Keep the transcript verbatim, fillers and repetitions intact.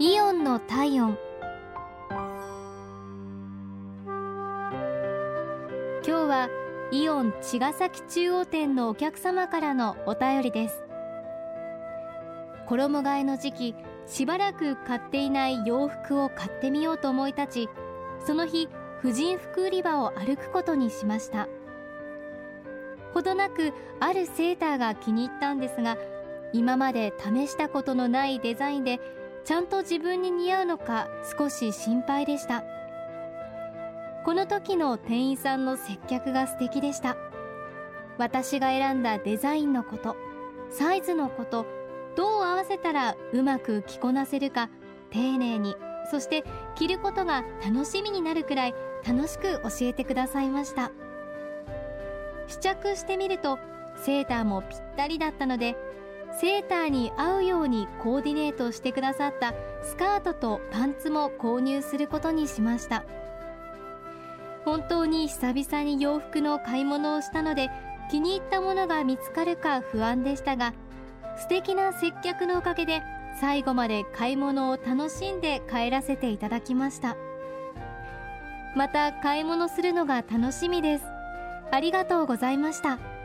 イオンの体温。今日はイオン茅ヶ崎中央店のお客様からのお便りです。衣替えの時期、しばらく買っていない洋服を買ってみようと思い立ち、その日婦人服売り場を歩くことにしました。ほどなくあるセーターが気に入ったんですが、今まで試したことのないデザインでちゃんと自分に似合うのか少し心配でした。この時の店員さんの接客が素敵でした。私が選んだデザインのこと、サイズのこと、どう合わせたらうまく着こなせるか丁寧に、そして着ることが楽しみになるくらい楽しく教えてくださいました。試着してみるとセーターもぴったりだったので、セーターに合うようにコーディネートしてくださったスカートとパンツも購入することにしました。本当に久々に洋服の買い物をしたので、気に入ったものが見つかるか不安でしたが、素敵な接客のおかげで最後まで買い物を楽しんで帰らせていただきました。また買い物するのが楽しみです。ありがとうございました。